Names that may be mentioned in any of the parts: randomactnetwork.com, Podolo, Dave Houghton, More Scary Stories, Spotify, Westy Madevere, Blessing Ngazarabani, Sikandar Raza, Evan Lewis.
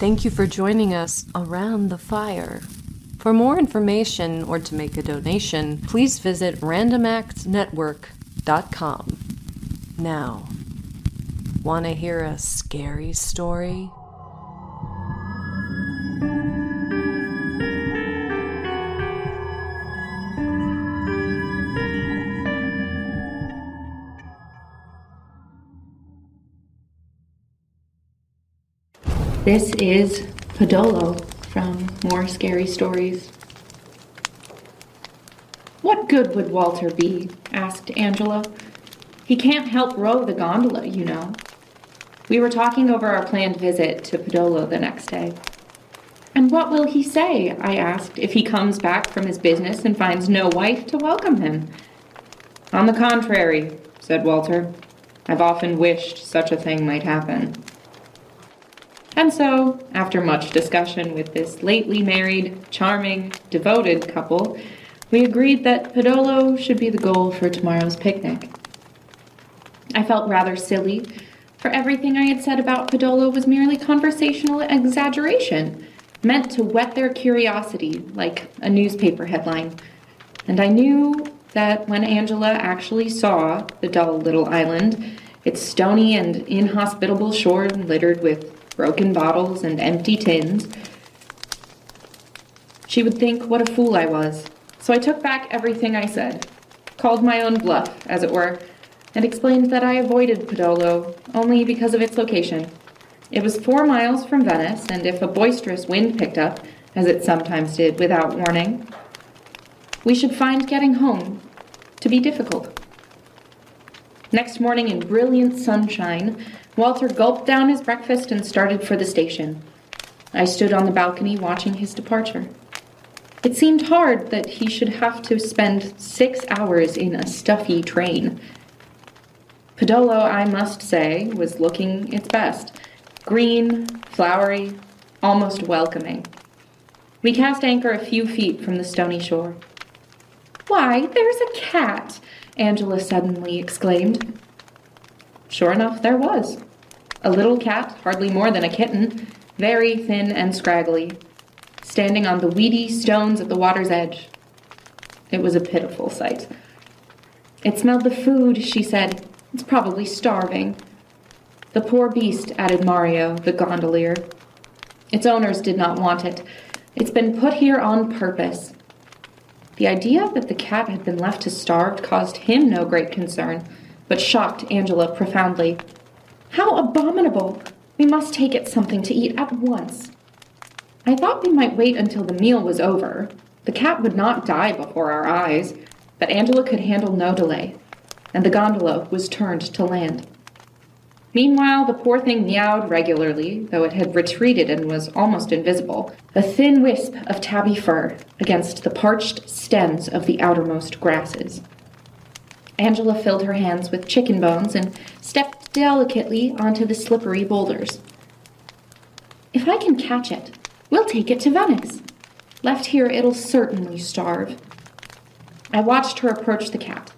Thank you for joining us around the fire. For more information or to make a donation, please visit randomactnetwork.com. Now, want to hear a scary story? This is Podolo from More Scary Stories. What good would Walter be? Asked Angela. He can't help row the gondola, you know. We were talking over our planned visit to Podolo the next day. And what will he say, I asked, if he comes back from his business and finds no wife to welcome him? On the contrary, said Walter, I've often wished such a thing might happen. And so, after much discussion with this lately married, charming, devoted couple, we agreed that Podolo should be the goal for tomorrow's picnic. I felt rather silly, for everything I had said about Podolo was merely conversational exaggeration, meant to whet their curiosity like a newspaper headline. And I knew that when Angela actually saw the dull little island, its stony and inhospitable shore littered with broken bottles and empty tins, she would think what a fool I was. So I took back everything I said, called my own bluff, as it were, and explained that I avoided Podolo only because of its location. It was 4 miles from Venice, and if a boisterous wind picked up, as it sometimes did without warning, we should find getting home to be difficult. Next morning in brilliant sunshine, Walter gulped down his breakfast and started for the station. I stood on the balcony watching his departure. It seemed hard that he should have to spend 6 hours in a stuffy train. Podolo, I must say, was looking its best. Green, flowery, almost welcoming. We cast anchor a few feet from the stony shore. Why, there's a cat! Angela suddenly exclaimed. Sure enough, there was. A little cat, hardly more than a kitten, very thin and scraggly, standing on the weedy stones at the water's edge. It was a pitiful sight. It smelled the food, she said. It's probably starving. The poor beast, added Mario, the gondolier. Its owners did not want it. It's been put here on purpose. The idea that the cat had been left to starve caused him no great concern, but shocked Angela profoundly. How abominable! We must take it something to eat at once. I thought we might wait until the meal was over. The cat would not die before our eyes, but Angela could handle no delay, and the gondola was turned to land. Meanwhile, the poor thing meowed regularly, though it had retreated and was almost invisible, a thin wisp of tabby fur against the parched stems of the outermost grasses. Angela filled her hands with chicken bones and stepped delicately onto the slippery boulders. If I can catch it, we'll take it to Venice. Left here, it'll certainly starve. I watched her approach the cat.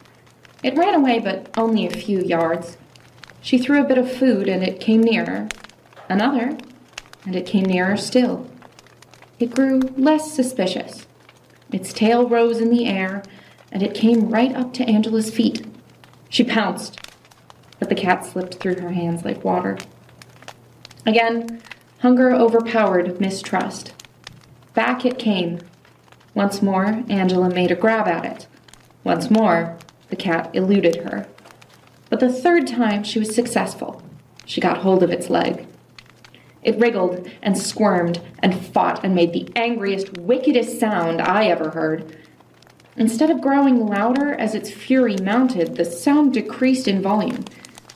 It ran away, but only a few yards. She threw a bit of food, and it came nearer. Another, and it came nearer still. It grew less suspicious. Its tail rose in the air, and it came right up to Angela's feet. She pounced, but the cat slipped through her hands like water. Again, hunger overpowered mistrust. Back it came. Once more, Angela made a grab at it. Once more, the cat eluded her. But the third time, she was successful. She got hold of its leg. It wriggled and squirmed and fought and made the angriest, wickedest sound I ever heard. Instead of growing louder as its fury mounted, the sound decreased in volume,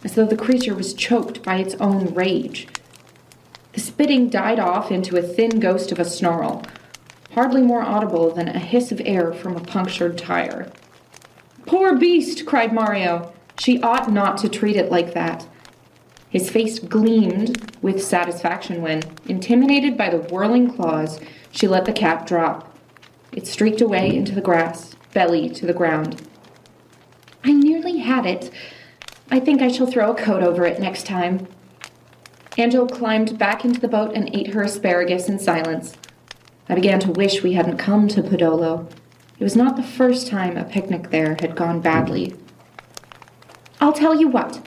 as though the creature was choked by its own rage. The spitting died off into a thin ghost of a snarl, hardly more audible than a hiss of air from a punctured tire. "Poor beast!" cried Mario. She ought not to treat it like that. His face gleamed with satisfaction when, intimidated by the whirling claws, she let the cat drop. It streaked away into the grass, belly to the ground. I nearly had it. I think I shall throw a coat over it next time. Angel climbed back into the boat and ate her asparagus in silence. I began to wish we hadn't come to Podolo. It was not the first time a picnic there had gone badly. I'll tell you what.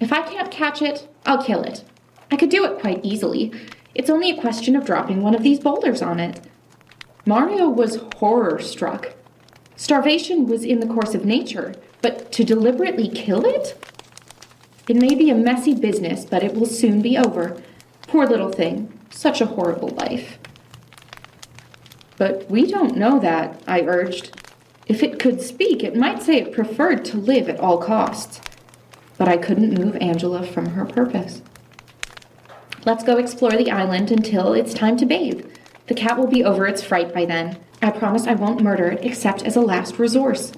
If I can't catch it, I'll kill it. I could do it quite easily. It's only a question of dropping one of these boulders on it. Mario was horror-struck. Starvation was in the course of nature, but to deliberately kill it? It may be a messy business, but it will soon be over. Poor little thing. Such a horrible life. But we don't know that, I urged. If it could speak, it might say it preferred to live at all costs. But I couldn't move Angela from her purpose. Let's go explore the island until it's time to bathe. The cat will be over its fright by then. I promise I won't murder it except as a last resource.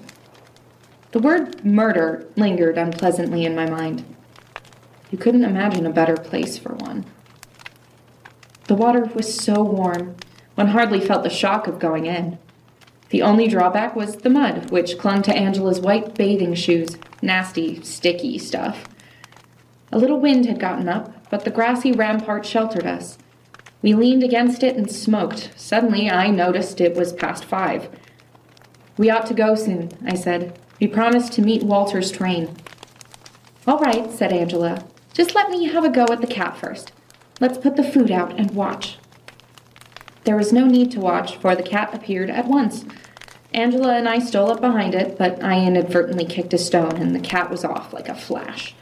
The word murder lingered unpleasantly in my mind. You couldn't imagine a better place for one. The water was so warm, one hardly felt the shock of going in. The only drawback was the mud, which clung to Angela's white bathing shoes, nasty, sticky stuff. A little wind had gotten up, but the grassy rampart sheltered us. We leaned against it and smoked. Suddenly, I noticed it was past 5. We ought to go soon, I said. We promised to meet Walter's train. All right, said Angela. Just let me have a go at the cat first. Let's put the food out and watch. There was no need to watch, for the cat appeared at once. Angela and I stole up behind it, but I inadvertently kicked a stone, and the cat was off like a flash.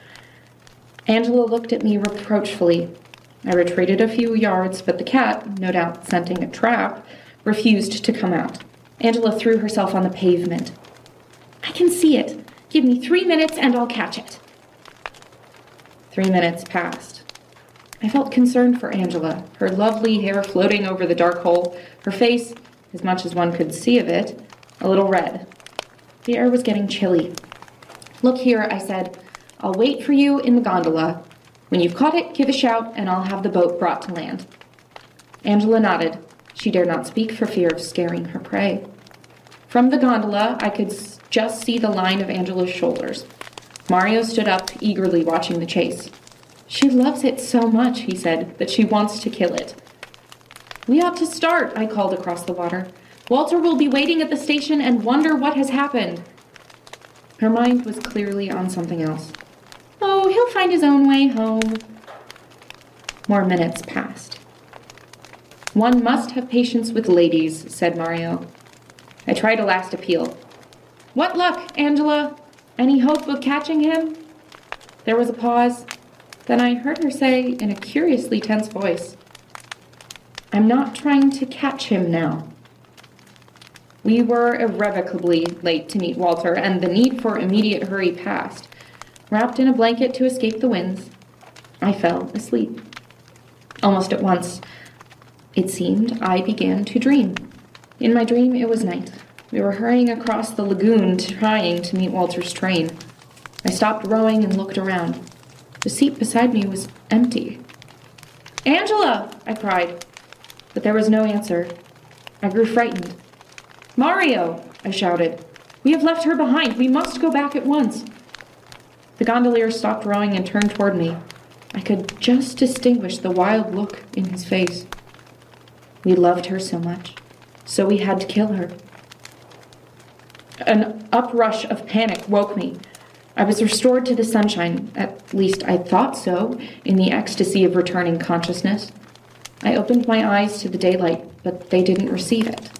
Angela looked at me reproachfully. I retreated a few yards, but the cat, no doubt scenting a trap, refused to come out. Angela threw herself on the pavement. I can see it. Give me 3 minutes and I'll catch it. 3 minutes passed. I felt concerned for Angela, her lovely hair floating over the dark hole, her face, as much as one could see of it, a little red. The air was getting chilly. Look here, I said. I'll wait for you in the gondola. When you've caught it, give a shout, and I'll have the boat brought to land. Angela nodded. She dared not speak for fear of scaring her prey. From the gondola, I could just see the line of Angela's shoulders. Mario stood up, eagerly watching the chase. She loves it so much, he said, that she wants to kill it. We ought to start, I called across the water. Walter will be waiting at the station and wonder what has happened. Her mind was clearly on something else. Oh, he'll find his own way home. More minutes passed. One must have patience with ladies, said Mario. I tried a last appeal. What luck, Angela? Any hope of catching him? There was a pause. Then I heard her say in a curiously tense voice, I'm not trying to catch him now. We were irrevocably late to meet Walter, and the need for immediate hurry passed. Wrapped in a blanket to escape the winds, I fell asleep. Almost at once, it seemed, I began to dream. In my dream, it was night. We were hurrying across the lagoon, trying to meet Walter's train. I stopped rowing and looked around. The seat beside me was empty. Angela! I cried, but there was no answer. I grew frightened. Mario! I shouted. We have left her behind. We must go back at once. The gondolier stopped rowing and turned toward me. I could just distinguish the wild look in his face. We loved her so much, so we had to kill her. An uprush of panic woke me. I was restored to the sunshine, at least I thought so, in the ecstasy of returning consciousness. I opened my eyes to the daylight, but they didn't receive it.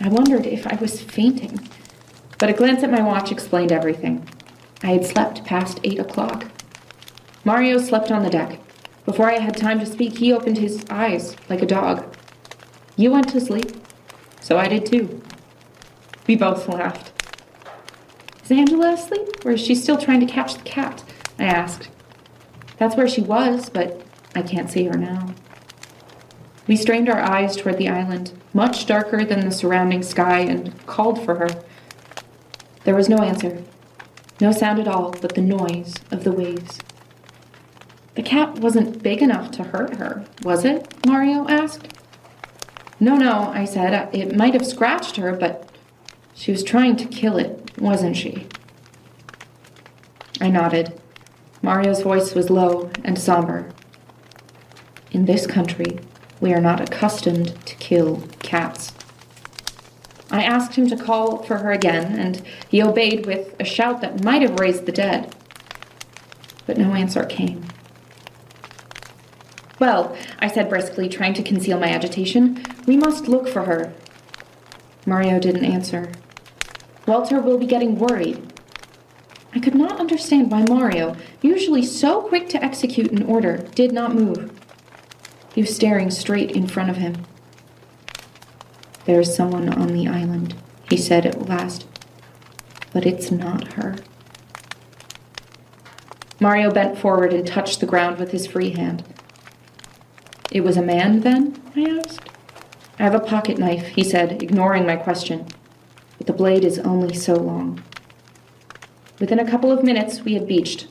I wondered if I was fainting, but a glance at my watch explained everything. I had slept past 8 o'clock. Mario slept on the deck. Before I had time to speak, he opened his eyes like a dog. You went to sleep, so I did too. We both laughed. Is Angela asleep, or is she still trying to catch the cat? I asked. That's where she was, but I can't see her now. We strained our eyes toward the island, much darker than the surrounding sky, and called for her. There was no answer. No sound at all but the noise of the waves. The cat wasn't big enough to hurt her, was it? Mario asked. No, I said. It might have scratched her, but she was trying to kill it, wasn't she? I nodded. Mario's voice was low and somber. In this country, we are not accustomed to kill cats. I asked him to call for her again, and he obeyed with a shout that might have raised the dead. But no answer came. "Well," I said briskly, trying to conceal my agitation, "we must look for her." Mario didn't answer. "Walter will be getting worried." I could not understand why Mario, usually so quick to execute an order, did not move. He was staring straight in front of him. "There is someone on the island," he said at last. "But it's not her." Mario bent forward and touched the ground with his free hand. "It was a man, then?" I asked. "I have a pocket knife," he said, ignoring my question. "But the blade is only so long." Within a couple of minutes, we had beached.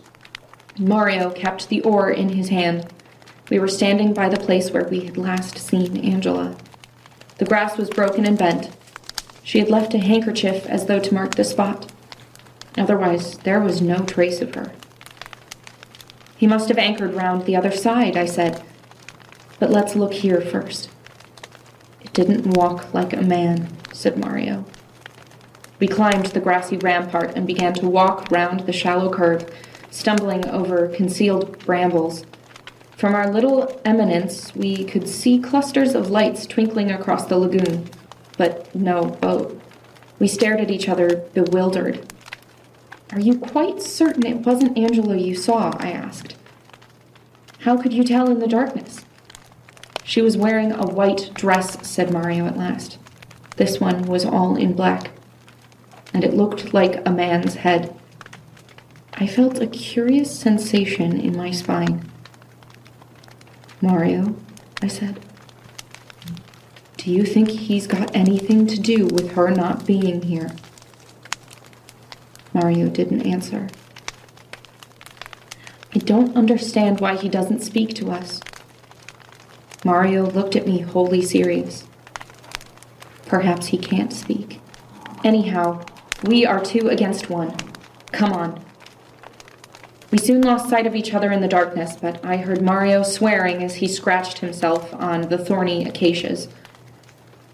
Mario kept the oar in his hand. We were standing by the place where we had last seen Angela. The grass was broken and bent. She had left a handkerchief as though to mark the spot. Otherwise, there was no trace of her. "He must have anchored round the other side," I said. "But let's look here first." "It didn't walk like a man," said Mario. We climbed the grassy rampart and began to walk round the shallow curve, stumbling over concealed brambles. From our little eminence, we could see clusters of lights twinkling across the lagoon, but no boat. We stared at each other, bewildered. "Are you quite certain it wasn't Angela you saw?" I asked. "How could you tell in the darkness?" "She was wearing a white dress," said Mario at last. "This one was all in black, and it looked like a man's head." I felt a curious sensation in my spine. "Mario," I said, "do you think he's got anything to do with her not being here?" Mario didn't answer. "I don't understand why he doesn't speak to us." Mario looked at me, wholly serious. "Perhaps he can't speak. Anyhow, we are 2 against 1. Come on." We soon lost sight of each other in the darkness, but I heard Mario swearing as he scratched himself on the thorny acacias.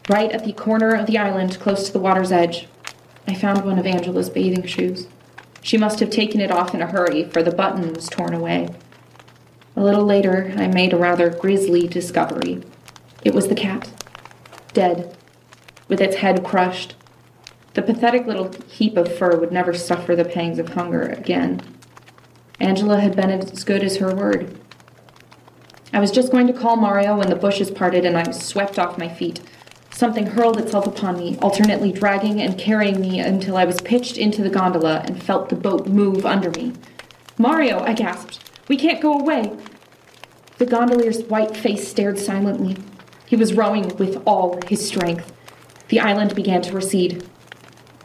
Right at the corner of the island, close to the water's edge, I found one of Angela's bathing shoes. She must have taken it off in a hurry, for the button was torn away. A little later, I made a rather grisly discovery. It was the cat, dead, with its head crushed. The pathetic little heap of fur would never suffer the pangs of hunger again. Angela had been as good as her word. I was just going to call Mario when the bushes parted and I was swept off my feet. Something hurled itself upon me, alternately dragging and carrying me until I was pitched into the gondola and felt the boat move under me. "Mario," I gasped, "we can't go away." The gondolier's white face stared silently. He was rowing with all his strength. The island began to recede.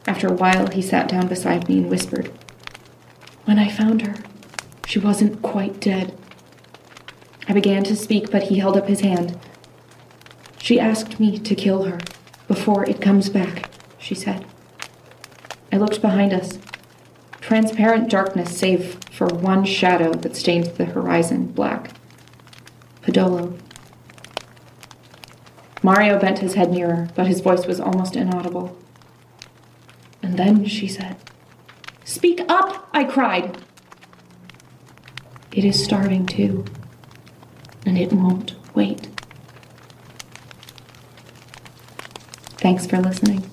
After a while, he sat down beside me and whispered, "When I found her, she wasn't quite dead." I began to speak, but he held up his hand. "She asked me to kill her before it comes back," she said. I looked behind us. Transparent darkness save for one shadow that stained the horizon black. Podolo. Mario bent his head nearer, but his voice was almost inaudible. "And then she said..." "Speak up!" I cried. "It is starving too, and it won't wait." Thanks for listening.